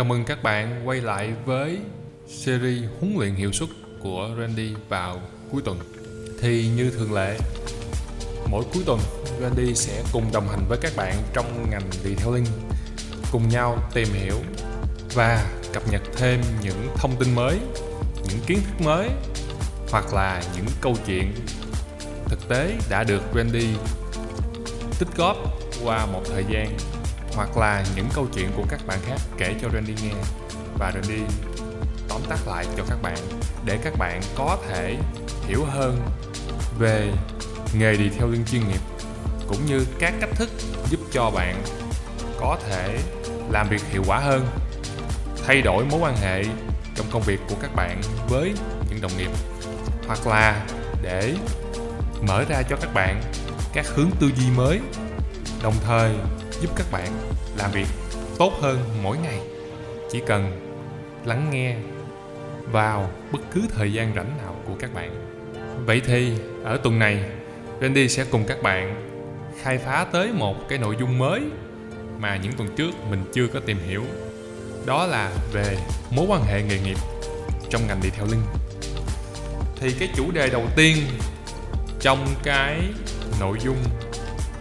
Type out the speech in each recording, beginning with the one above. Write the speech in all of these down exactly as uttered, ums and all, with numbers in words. Chào mừng các bạn quay lại với series huấn luyện hiệu suất của Randy vào cuối tuần. Thì như thường lệ, mỗi cuối tuần Randy sẽ cùng đồng hành với các bạn trong ngành Viettelling, cùng nhau tìm hiểu và cập nhật thêm những thông tin mới, những kiến thức mới hoặc là những câu chuyện thực tế đã được Randy tích góp qua một thời gian, hoặc là những câu chuyện của các bạn khác kể cho Randy nghe và Randy tóm tắt lại cho các bạn để các bạn có thể hiểu hơn về nghề đi theo liên chuyên nghiệp, cũng như các cách thức giúp cho bạn có thể làm việc hiệu quả hơn, thay đổi mối quan hệ trong công việc của các bạn với những đồng nghiệp, hoặc là để mở ra cho các bạn các hướng tư duy mới, đồng thời giúp các bạn làm việc tốt hơn mỗi ngày. Chỉ cần lắng nghe vào bất cứ thời gian rảnh nào của các bạn. Vậy thì ở tuần này, Randy sẽ cùng các bạn khai phá tới một cái nội dung mới mà những tuần trước mình chưa có tìm hiểu. Đó là về mối quan hệ nghề nghiệp trong ngành đi theo Viettelling. Thì cái chủ đề đầu tiên trong cái nội dung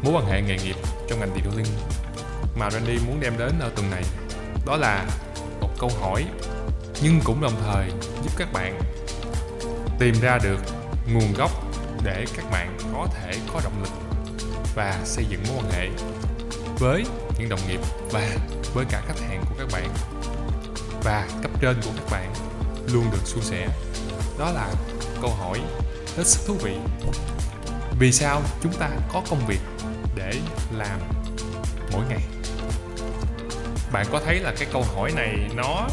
mối quan hệ nghề nghiệp trong ngành Viettelling mà Randy muốn đem đến ở tuần này, đó là một câu hỏi, nhưng cũng đồng thời giúp các bạn tìm ra được nguồn gốc để các bạn có thể có động lực và xây dựng mối quan hệ với những đồng nghiệp và với cả khách hàng của các bạn và cấp trên của các bạn luôn được suôn sẻ. Đó là câu hỏi hết sức thú vị. Vì sao chúng ta có công việc để làm mỗi ngày? Bạn có thấy là cái câu hỏi này nó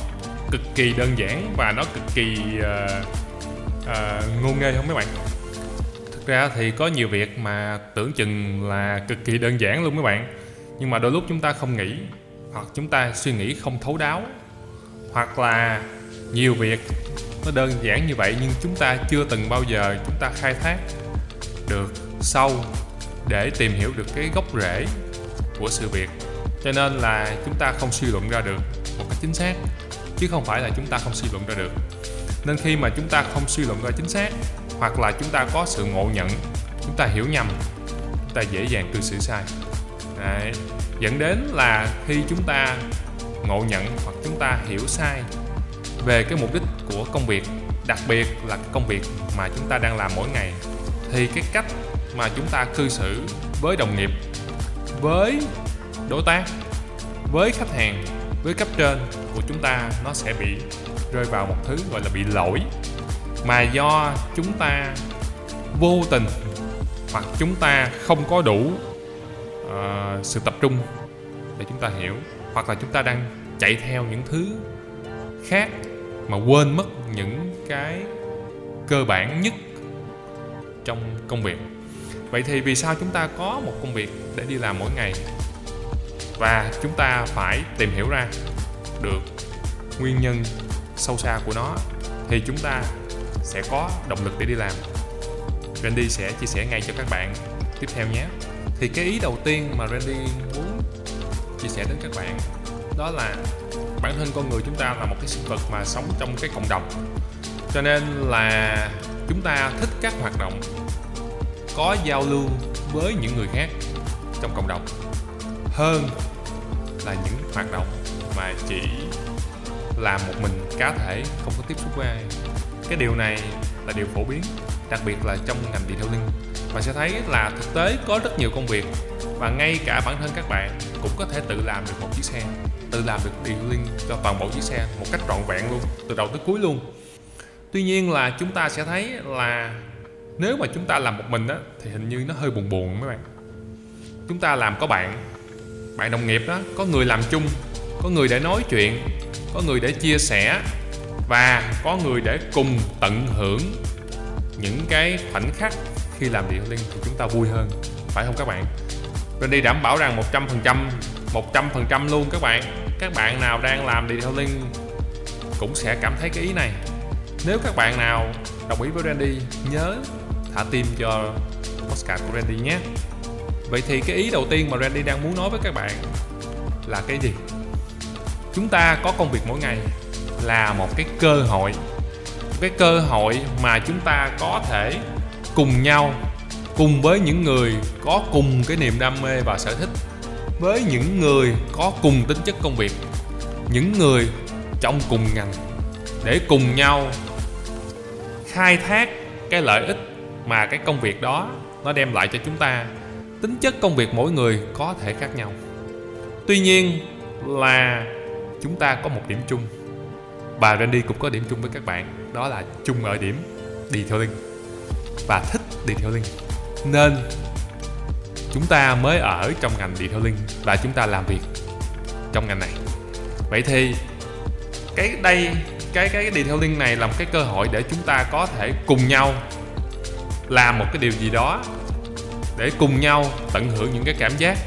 cực kỳ đơn giản và nó cực kỳ uh, uh, ngô nghê không mấy bạn? Thực ra thì có nhiều việc mà tưởng chừng là cực kỳ đơn giản luôn mấy bạn, nhưng mà đôi lúc chúng ta không nghĩ, hoặc chúng ta suy nghĩ không thấu đáo, hoặc là nhiều việc nó đơn giản như vậy nhưng chúng ta chưa từng bao giờ chúng ta khai thác được sâu để tìm hiểu được cái gốc rễ của sự việc, cho nên là chúng ta không suy luận ra được một cách chính xác, chứ không phải là chúng ta không suy luận ra được. Nên khi mà chúng ta không suy luận ra chính xác, hoặc là chúng ta có sự ngộ nhận, chúng ta hiểu nhầm, chúng ta dễ dàng cư xử sai. Đấy. Dẫn đến là khi chúng ta ngộ nhận hoặc chúng ta hiểu sai về cái mục đích của công việc, đặc biệt là cái công việc mà chúng ta đang làm mỗi ngày, thì cái cách mà chúng ta cư xử với đồng nghiệp, với đối tác, với khách hàng, với cấp trên của chúng ta nó sẽ bị rơi vào một thứ gọi là bị lỗi, mà do chúng ta vô tình hoặc chúng ta không có đủ uh, sự tập trung để chúng ta hiểu, hoặc là chúng ta đang chạy theo những thứ khác mà quên mất những cái cơ bản nhất trong công việc. Vậy thì vì sao chúng ta có một công việc để đi làm mỗi ngày? Và chúng ta phải tìm hiểu ra được nguyên nhân sâu xa của nó thì chúng ta sẽ có động lực để đi làm. Randy sẽ chia sẻ ngay cho các bạn tiếp theo nhé. Thì cái ý đầu tiên mà Randy muốn chia sẻ đến các bạn đó là bản thân con người chúng ta là một cái sinh vật mà sống trong cái cộng đồng, cho nên là chúng ta thích các hoạt động có giao lưu với những người khác trong cộng đồng hơn là những hoạt động mà chỉ làm một mình cá thể, không có tiếp xúc với ai. Cái điều này là điều phổ biến, đặc biệt là trong ngành Viettelling. Bạn sẽ thấy là thực tế có rất nhiều công việc và ngay cả bản thân các bạn cũng có thể tự làm được một chiếc xe, tự làm được Viettelling cho toàn bộ chiếc xe một cách trọn vẹn luôn, từ đầu tới cuối luôn. Tuy nhiên là chúng ta sẽ thấy là nếu mà chúng ta làm một mình á, thì hình như nó hơi buồn buồn mấy bạn. Chúng ta làm có bạn, bạn đồng nghiệp đó, có người làm chung, có người để nói chuyện, có người để chia sẻ và có người để cùng tận hưởng những cái khoảnh khắc khi làm Viettelling thì chúng ta vui hơn, phải không các bạn? Randy đảm bảo rằng một trăm phần trăm, một trăm phần trăm luôn các bạn. Các bạn nào đang làm Viettelling cũng sẽ cảm thấy cái ý này. Nếu các bạn nào đồng ý với Randy, nhớ thả tim cho podcast của Randy nhé. Vậy thì cái ý đầu tiên mà Randy đang muốn nói với các bạn là cái gì? Chúng ta có công việc mỗi ngày là một cái cơ hội, cái cơ hội mà chúng ta có thể cùng nhau, cùng với những người có cùng cái niềm đam mê và sở thích, với những người có cùng tính chất công việc, những người trong cùng ngành, để cùng nhau khai thác cái lợi ích mà cái công việc đó nó đem lại cho chúng ta. Tính chất công việc mỗi người có thể khác nhau, tuy nhiên là chúng ta có một điểm chung, và Randy cũng có điểm chung với các bạn, đó là chung ở điểm Viettelling và thích Viettelling, nên chúng ta mới ở trong ngành Viettelling và chúng ta làm việc trong ngành này. Vậy thì cái đây cái cái Viettelling này là một cái cơ hội để chúng ta có thể cùng nhau làm một cái điều gì đó, để cùng nhau tận hưởng những cái cảm giác,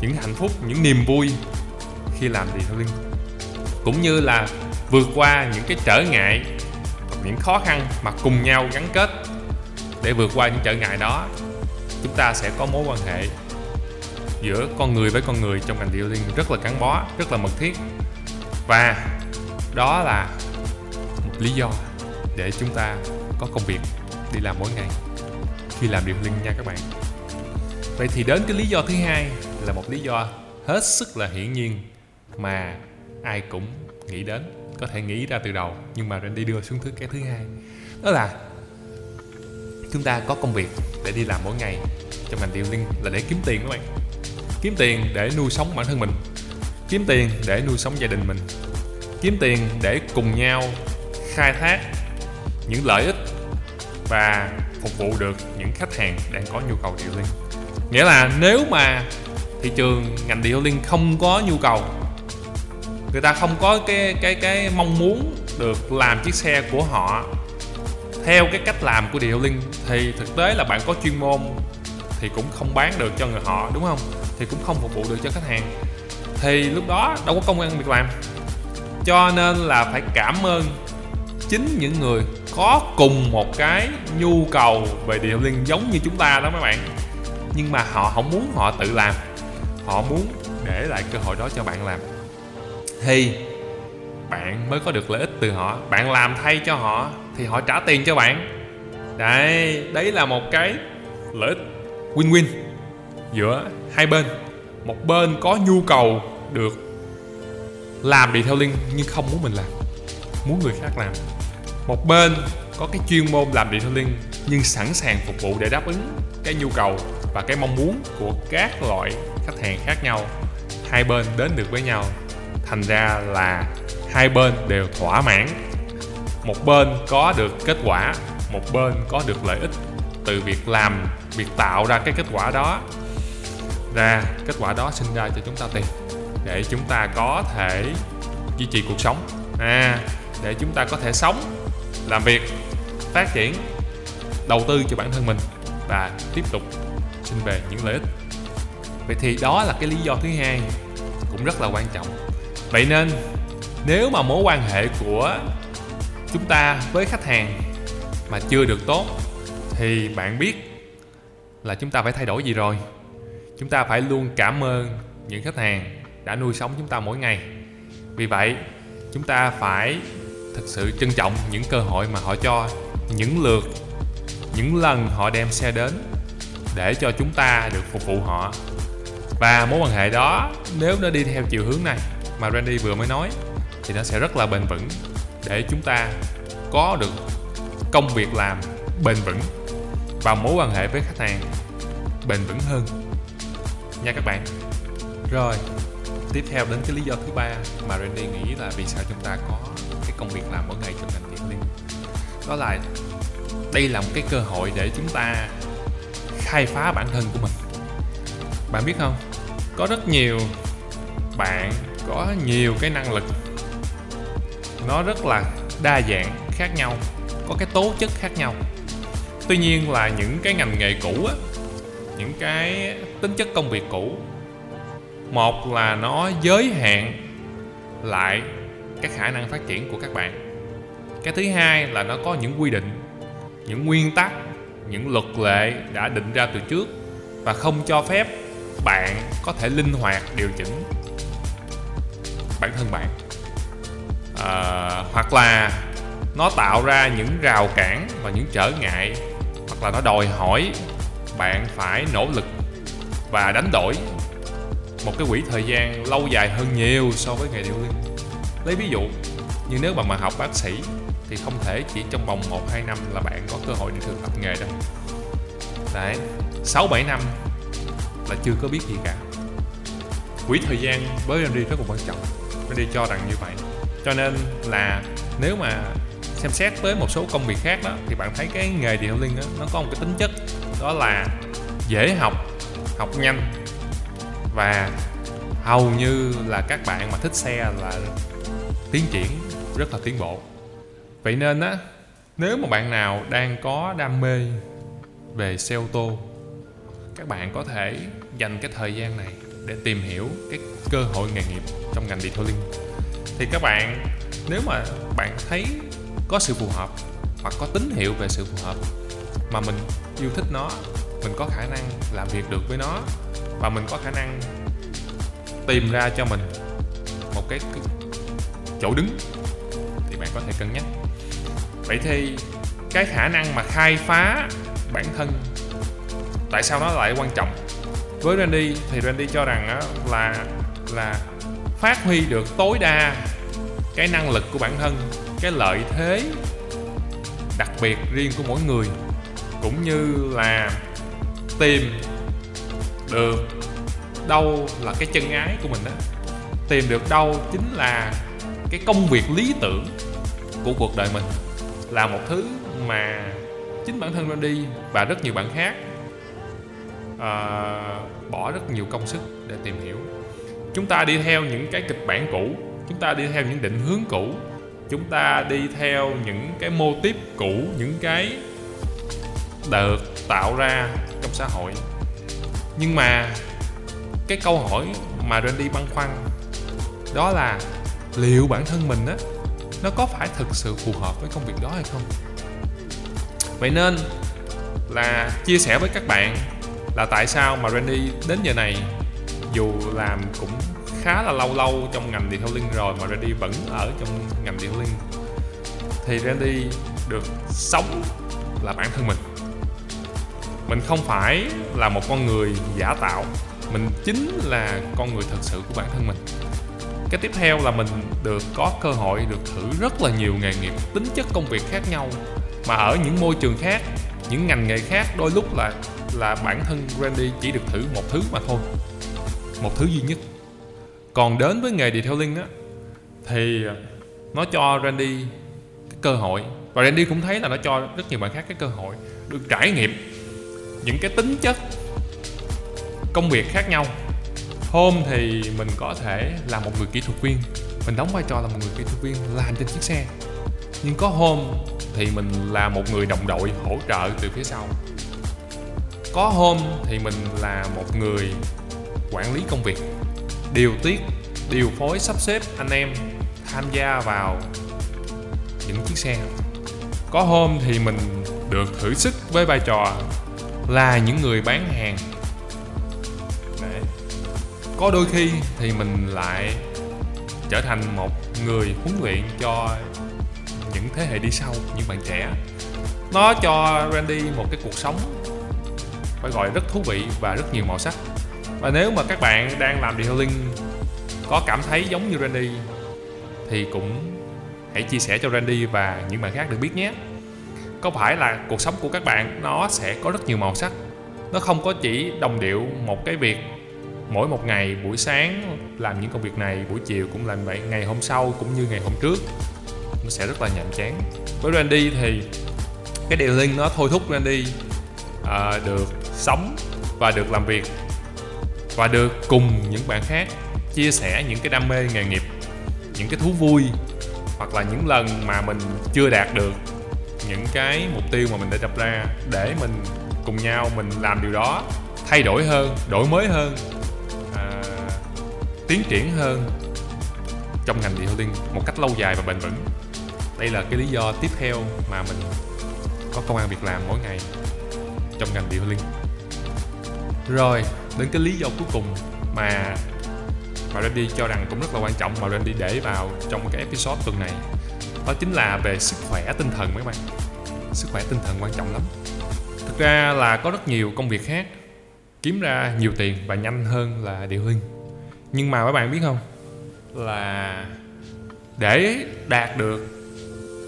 những hạnh phúc, những niềm vui khi làm Viettelling, cũng như là vượt qua những cái trở ngại, những khó khăn mà cùng nhau gắn kết. Để vượt qua những trở ngại đó, chúng ta sẽ có mối quan hệ giữa con người với con người trong ngành Viettelling rất là gắn bó, rất là mật thiết. Và đó là một lý do để chúng ta có công việc đi làm mỗi ngày khi làm Viettelling nha các bạn. Vậy thì đến cái lý do thứ hai, là một lý do hết sức là hiển nhiên mà ai cũng nghĩ đến, có thể nghĩ ra từ đầu, nhưng mà Randy đưa xuống thứ cái thứ hai, đó là chúng ta có công việc để đi làm mỗi ngày trong ngành Viettelling là để kiếm tiền các bạn. Kiếm tiền để nuôi sống bản thân mình, kiếm tiền để nuôi sống gia đình mình, kiếm tiền để cùng nhau khai thác những lợi ích và phục vụ được những khách hàng đang có nhu cầu Viettelling. Nghĩa là nếu mà thị trường ngành Viettelling không có nhu cầu, người ta không có cái cái cái mong muốn được làm chiếc xe của họ theo cái cách làm của Viettelling, thì thực tế là bạn có chuyên môn thì cũng không bán được cho người họ, đúng không? Thì cũng không phục vụ được cho khách hàng, thì lúc đó đâu có công ăn việc làm. Cho nên là phải cảm ơn chính những người có cùng một cái nhu cầu về Viettelling giống như chúng ta đó mấy bạn, nhưng mà họ không muốn họ tự làm, họ muốn để lại cơ hội đó cho bạn làm, thì bạn mới có được lợi ích từ họ. Bạn làm thay cho họ thì họ trả tiền cho bạn. Đấy, đấy là một cái lợi ích win-win giữa hai bên. Một bên có nhu cầu được làm Viettelling nhưng không muốn mình làm, muốn người khác làm. Một bên có cái chuyên môn làm Viettelling nhưng sẵn sàng phục vụ để đáp ứng cái nhu cầu và cái mong muốn của các loại khách hàng khác nhau. Hai bên đến được với nhau, thành ra là hai bên đều thỏa mãn. Một bên có được kết quả, một bên có được lợi ích từ việc làm, việc tạo ra cái kết quả đó. Ra kết quả đó sinh ra cho chúng ta tiền để chúng ta có thể duy trì cuộc sống, à, để chúng ta có thể sống, làm việc, phát triển, đầu tư cho bản thân mình và tiếp tục sinh về những lợi ích. Vậy thì đó là cái lý do thứ hai, cũng rất là quan trọng. Vậy nên nếu mà mối quan hệ của chúng ta với khách hàng mà chưa được tốt, thì bạn biết là chúng ta phải thay đổi gì rồi. Chúng ta phải luôn cảm ơn những khách hàng đã nuôi sống chúng ta mỗi ngày. Vì vậy chúng ta phải thực sự trân trọng những cơ hội mà họ cho, những lượt, những lần họ đem xe đến để cho chúng ta được phục vụ họ. Và mối quan hệ đó nếu nó đi theo chiều hướng này mà Randy vừa mới nói, thì nó sẽ rất là bền vững, để chúng ta có được công việc làm bền vững và mối quan hệ với khách hàng bền vững hơn nha các bạn. Rồi, tiếp theo đến cái lý do thứ ba mà Randy nghĩ là vì sao chúng ta có cái công việc làm mỗi ngày trong ngành Viettelling, đó là đây là một cái cơ hội để chúng ta khai phá bản thân của mình. Bạn biết không, có rất nhiều bạn có nhiều cái năng lực, nó rất là đa dạng, khác nhau, có cái tố chất khác nhau. Tuy nhiên là những cái ngành nghề cũ á, những cái tính chất công việc cũ, một là nó giới hạn lại cái khả năng phát triển của các bạn. Cái thứ hai là nó có những quy định, những nguyên tắc, những luật lệ đã định ra từ trước và không cho phép bạn có thể linh hoạt điều chỉnh bản thân bạn, à, hoặc là nó tạo ra những rào cản và những trở ngại, hoặc là nó đòi hỏi bạn phải nỗ lực và đánh đổi một cái quỹ thời gian lâu dài hơn nhiều so với nghề điêu linh. Lấy ví dụ như nếu mà mà học bác sĩ thì không thể chỉ trong vòng một hai năm là bạn có cơ hội để thực tập nghề đâu. Đấy, sáu bảy năm là chưa có biết gì cả. Quỹ thời gian với Randy rất là quan trọng, Randy cho rằng như vậy. Cho nên là nếu mà xem xét tới một số công việc khác đó, thì bạn thấy cái nghề Viettelling nó có một cái tính chất đó là dễ học, học nhanh, và hầu như là các bạn mà thích xe là tiến triển rất là tiến bộ. Vậy nên á, nếu mà bạn nào đang có đam mê về xe ô tô, các bạn có thể dành cái thời gian này để tìm hiểu cái cơ hội nghề nghiệp trong ngành Viettelling. Thì các bạn, nếu mà bạn thấy có sự phù hợp hoặc có tín hiệu về sự phù hợp mà mình yêu thích nó, mình có khả năng làm việc được với nó, và mình có khả năng tìm ra cho mình một cái chỗ đứng, thì bạn có thể cân nhắc. Vậy thì cái khả năng mà khai phá bản thân, tại sao nó lại quan trọng? Với Randy thì Randy cho rằng là là phát huy được tối đa cái năng lực của bản thân, cái lợi thế đặc biệt riêng của mỗi người, cũng như là tìm được đâu là cái chân ái của mình đó, tìm được đâu chính là cái công việc lý tưởng của cuộc đời mình, là một thứ mà chính bản thân Randy và rất nhiều bạn khác uh, bỏ rất nhiều công sức để tìm hiểu. Chúng ta đi theo những cái kịch bản cũ, chúng ta đi theo những định hướng cũ, chúng ta đi theo những cái mô típ cũ, những cái được tạo ra trong xã hội. Nhưng mà cái câu hỏi mà Randy băn khoăn đó là liệu bản thân mình á, nó có phải thực sự phù hợp với công việc đó hay không? Vậy nên là chia sẻ với các bạn là tại sao mà Randy đến giờ này, dù làm cũng khá là lâu lâu trong ngành Viettelling rồi mà Randy vẫn ở trong ngành Viettelling, thì Randy được sống là bản thân mình. Mình không phải là một con người giả tạo, mình chính là con người thật sự của bản thân mình. Cái tiếp theo là mình được có cơ hội được thử rất là nhiều nghề nghiệp, tính chất công việc khác nhau, mà ở những môi trường khác, những ngành nghề khác, đôi lúc là là bản thân Randy chỉ được thử một thứ mà thôi, một thứ duy nhất. Còn đến với nghề Viettelling á, thì nó cho Randy cái cơ hội, và Randy cũng thấy là nó cho rất nhiều bạn khác cái cơ hội được trải nghiệm những cái tính chất công việc khác nhau. Hôm thì mình có thể là một người kỹ thuật viên, mình đóng vai trò là một người kỹ thuật viên làm trên chiếc xe. Nhưng có hôm thì mình là một người đồng đội hỗ trợ từ phía sau. Có hôm thì mình là một người quản lý công việc, điều tiết, điều phối, sắp xếp anh em tham gia vào những chiếc xe. Có hôm thì mình được thử sức với vai trò là những người bán hàng. Đấy. Có đôi khi thì mình lại trở thành một người huấn luyện cho những thế hệ đi sau, những bạn trẻ. Nó cho Randy một cái cuộc sống phải gọi rất thú vị và rất nhiều màu sắc. Và nếu mà các bạn đang làm Viettelling có cảm thấy giống như Randy thì cũng hãy chia sẻ cho Randy và những bạn khác được biết nhé. Có phải là cuộc sống của các bạn nó sẽ có rất nhiều màu sắc, nó không có chỉ đồng điệu một cái việc. Mỗi một ngày, buổi sáng làm những công việc này, buổi chiều cũng làm vậy, ngày hôm sau cũng như ngày hôm trước, nó sẽ rất là nhàm chán. Với Randy thì cái điều linh nó thôi thúc Randy à, được sống và được làm việc, và được cùng những bạn khác chia sẻ những cái đam mê nghề nghiệp, những cái thú vui, hoặc là những lần mà mình chưa đạt được những cái mục tiêu mà mình đã đặt ra, để mình cùng nhau mình làm điều đó thay đổi hơn, đổi mới hơn, à, tiến triển hơn trong ngành Viettelling một cách lâu dài và bền vững. Đây là cái lý do tiếp theo mà mình có công ăn việc làm mỗi ngày trong ngành Viettelling. Rồi đến cái lý do cuối cùng mà mà Randy cho rằng cũng rất là quan trọng mà Randy để vào trong cái episode tuần này, đó chính là về sức khỏe tinh thần mấy bạn. Sức khỏe tinh thần quan trọng lắm. Thực ra là có rất nhiều công việc khác kiếm ra nhiều tiền và nhanh hơn là điều hình, nhưng mà các bạn biết không, là để đạt được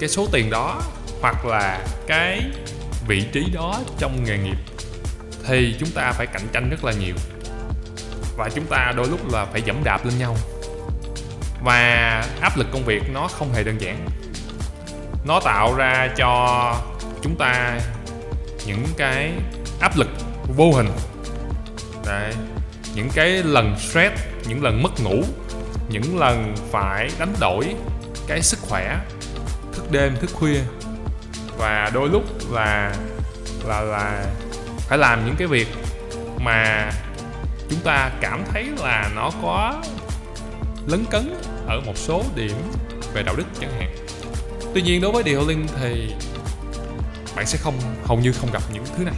cái số tiền đó hoặc là cái vị trí đó trong nghề nghiệp thì chúng ta phải cạnh tranh rất là nhiều, và chúng ta đôi lúc là phải dẫm đạp lên nhau, và áp lực công việc nó không hề đơn giản. Nó tạo ra cho chúng ta những cái áp lực vô hình. Đấy, những cái lần stress, những lần mất ngủ, những lần phải đánh đổi cái sức khỏe, thức đêm, thức khuya, và đôi lúc là là là phải làm những cái việc mà chúng ta cảm thấy là nó có lấn cấn ở một số điểm về đạo đức chẳng hạn. Tuy nhiên đối với Viettelling thì bạn sẽ không hầu như không gặp những thứ này.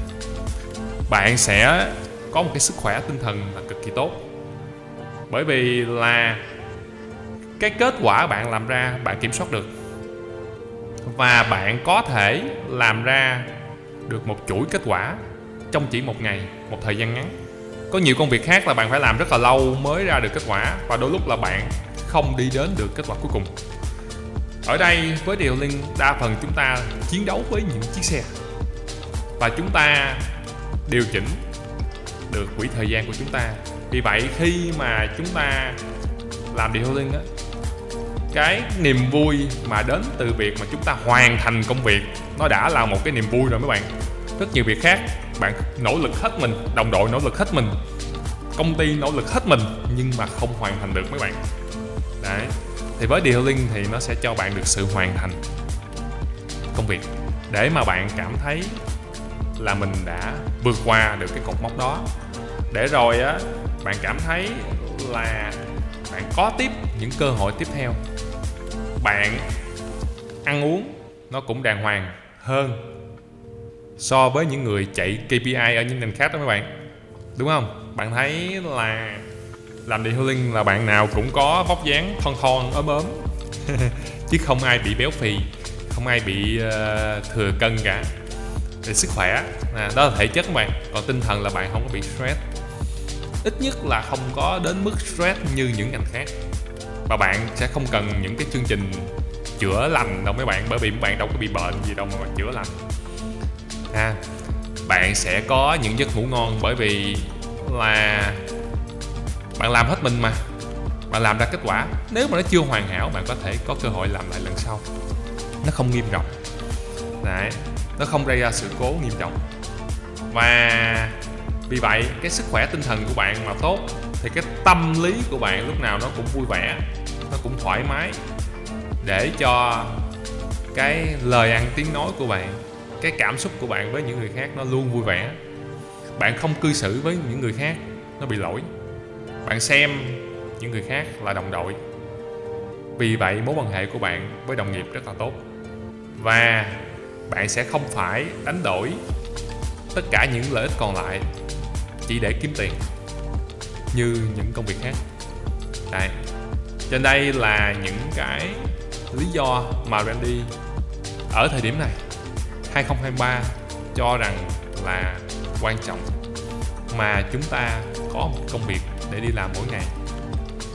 Bạn sẽ có một cái sức khỏe tinh thần là cực kỳ tốt, bởi vì là cái kết quả bạn làm ra bạn kiểm soát được, và bạn có thể làm ra được một chuỗi kết quả trong chỉ một ngày, một thời gian ngắn. Có nhiều công việc khác là bạn phải làm rất là lâu mới ra được kết quả, và đôi lúc là bạn không đi đến được kết quả cuối cùng. Ở đây với Viettelling, đa phần chúng ta chiến đấu với những chiếc xe, và chúng ta điều chỉnh được quỹ thời gian của chúng ta. Vì vậy khi mà chúng ta làm Viettelling á, cái niềm vui mà đến từ việc mà chúng ta hoàn thành công việc nó đã là một cái niềm vui rồi mấy bạn. Rất nhiều việc khác bạn nỗ lực hết mình, đồng đội nỗ lực hết mình, công ty nỗ lực hết mình nhưng mà không hoàn thành được mấy bạn. Đấy, thì với Viettelling thì nó sẽ cho bạn được sự hoàn thành công việc để mà bạn cảm thấy là mình đã vượt qua được cái cột mốc đó, để rồi á bạn cảm thấy là bạn có tiếp những cơ hội tiếp theo, bạn ăn uống nó cũng đàng hoàng hơn so với những người chạy ca pê i ở những nền khác đó mấy bạn, đúng không? Bạn thấy là làm Viettelling là bạn nào cũng có vóc dáng thon thon ốm ốm chứ không ai bị béo phì, không ai bị uh, thừa cân cả. Để sức khỏe à, đó là thể chất các bạn, còn tinh thần là bạn không có bị stress, ít nhất là không có đến mức stress như những ngành khác, và bạn sẽ không cần những cái chương trình chữa lành đâu mấy bạn, bởi vì bạn đâu có bị bệnh gì đâu mà bạn chữa lành à. Bạn sẽ có những giấc ngủ ngon bởi vì là bạn làm hết mình mà, bạn làm ra kết quả. Nếu mà nó chưa hoàn hảo bạn có thể có cơ hội làm lại lần sau, nó không nghiêm trọng. Đấy, nó không gây ra sự cố nghiêm trọng. Và vì vậy cái sức khỏe tinh thần của bạn mà tốt thì cái tâm lý của bạn lúc nào nó cũng vui vẻ, nó cũng thoải mái, để cho cái lời ăn tiếng nói của bạn, cái cảm xúc của bạn với những người khác nó luôn vui vẻ. Bạn không cư xử với những người khác nó bị lỗi, bạn xem những người khác là đồng đội, vì vậy mối quan hệ của bạn với đồng nghiệp rất là tốt, và bạn sẽ không phải đánh đổi tất cả những lợi ích còn lại chỉ để kiếm tiền như những công việc khác. Đấy, trên đây là những cái lý do mà Randy ở thời điểm này hai không hai ba cho rằng là quan trọng mà chúng ta có một công việc để đi làm mỗi ngày.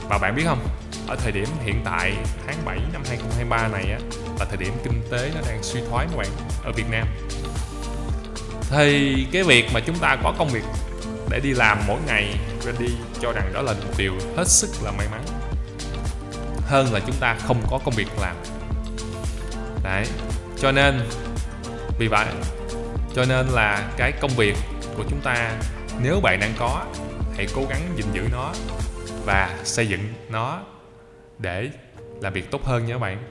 Và bạn biết không, ở thời điểm hiện tại tháng bảy năm hai không hai ba này á, là thời điểm kinh tế nó đang suy thoái các bạn, ở Việt Nam. Thì cái việc mà chúng ta có công việc để đi làm mỗi ngày, Randy cho rằng đó là một điều hết sức là may mắn, hơn là chúng ta không có công việc làm. Đấy, cho nên vì vậy cho nên là cái công việc của chúng ta, nếu bạn đang có, hãy cố gắng gìn giữ nó và xây dựng nó để làm việc tốt hơn nha các bạn.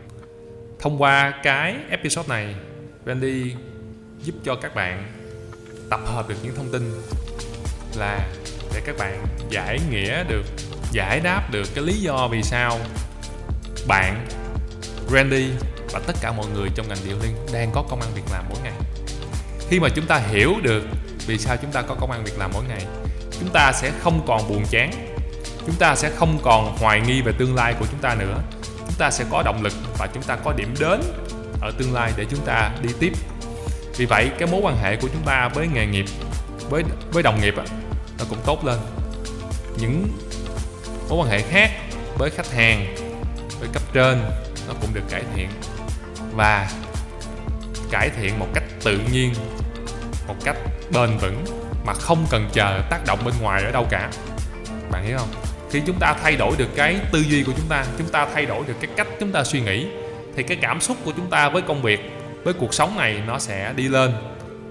Thông qua cái episode này, Randy giúp cho các bạn tập hợp được những thông tin là để các bạn giải nghĩa được, giải đáp được cái lý do vì sao bạn, Randy và tất cả mọi người trong ngành Viettelling đang có công ăn việc làm mỗi ngày. Khi mà chúng ta hiểu được vì sao chúng ta có công ăn việc làm mỗi ngày, chúng ta sẽ không còn buồn chán, Chúng ta sẽ không còn hoài nghi về tương lai của chúng ta nữa. Chúng ta sẽ có động lực và chúng ta có điểm đến ở tương lai để chúng ta đi tiếp. Vì vậy, cái mối quan hệ của chúng ta với nghề nghiệp, với với đồng nghiệp nó cũng tốt lên. Những mối quan hệ khác với khách hàng, với cấp trên nó cũng được cải thiện, và cải thiện một cách tự nhiên, một cách bền vững mà không cần chờ tác động bên ngoài ở đâu cả. Bạn hiểu không? Khi chúng ta thay đổi được cái tư duy của chúng ta, chúng ta thay đổi được cái cách chúng ta suy nghĩ, thì cái cảm xúc của chúng ta với công việc, với cuộc sống này nó sẽ đi lên,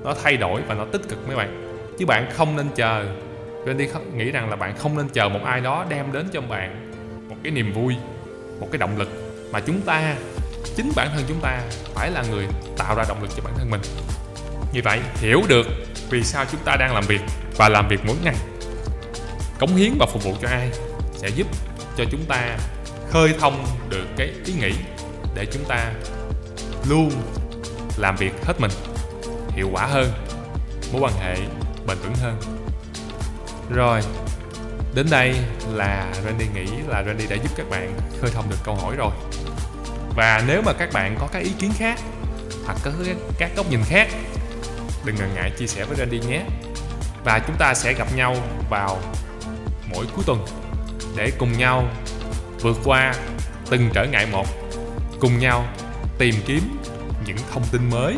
nó thay đổi và nó tích cực mấy bạn. Chứ bạn không nên chờ, Randy nghĩ rằng là bạn không nên chờ một ai đó đem đến cho bạn một cái niềm vui, một cái động lực, mà chúng ta, chính bản thân chúng ta phải là người tạo ra động lực cho bản thân mình. Như vậy, hiểu được vì sao chúng ta đang làm việc và làm việc mỗi ngày, cống hiến và phục vụ cho ai, sẽ giúp cho chúng ta khơi thông được cái ý nghĩ để chúng ta luôn làm việc hết mình, hiệu quả hơn, mối quan hệ bền vững hơn. Rồi, đến đây là Randy nghĩ là Randy đã giúp các bạn khơi thông được câu hỏi rồi. Và nếu mà các bạn có các ý kiến khác hoặc có các góc nhìn khác, đừng ngần ngại chia sẻ với Randy nhé. Và chúng ta sẽ gặp nhau vào mỗi cuối tuần để cùng nhau vượt qua từng trở ngại một, cùng nhau tìm kiếm những thông tin mới,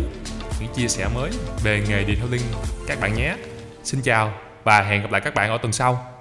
những chia sẻ mới về nghề detailing các bạn nhé. Xin chào và hẹn gặp lại các bạn ở tuần sau.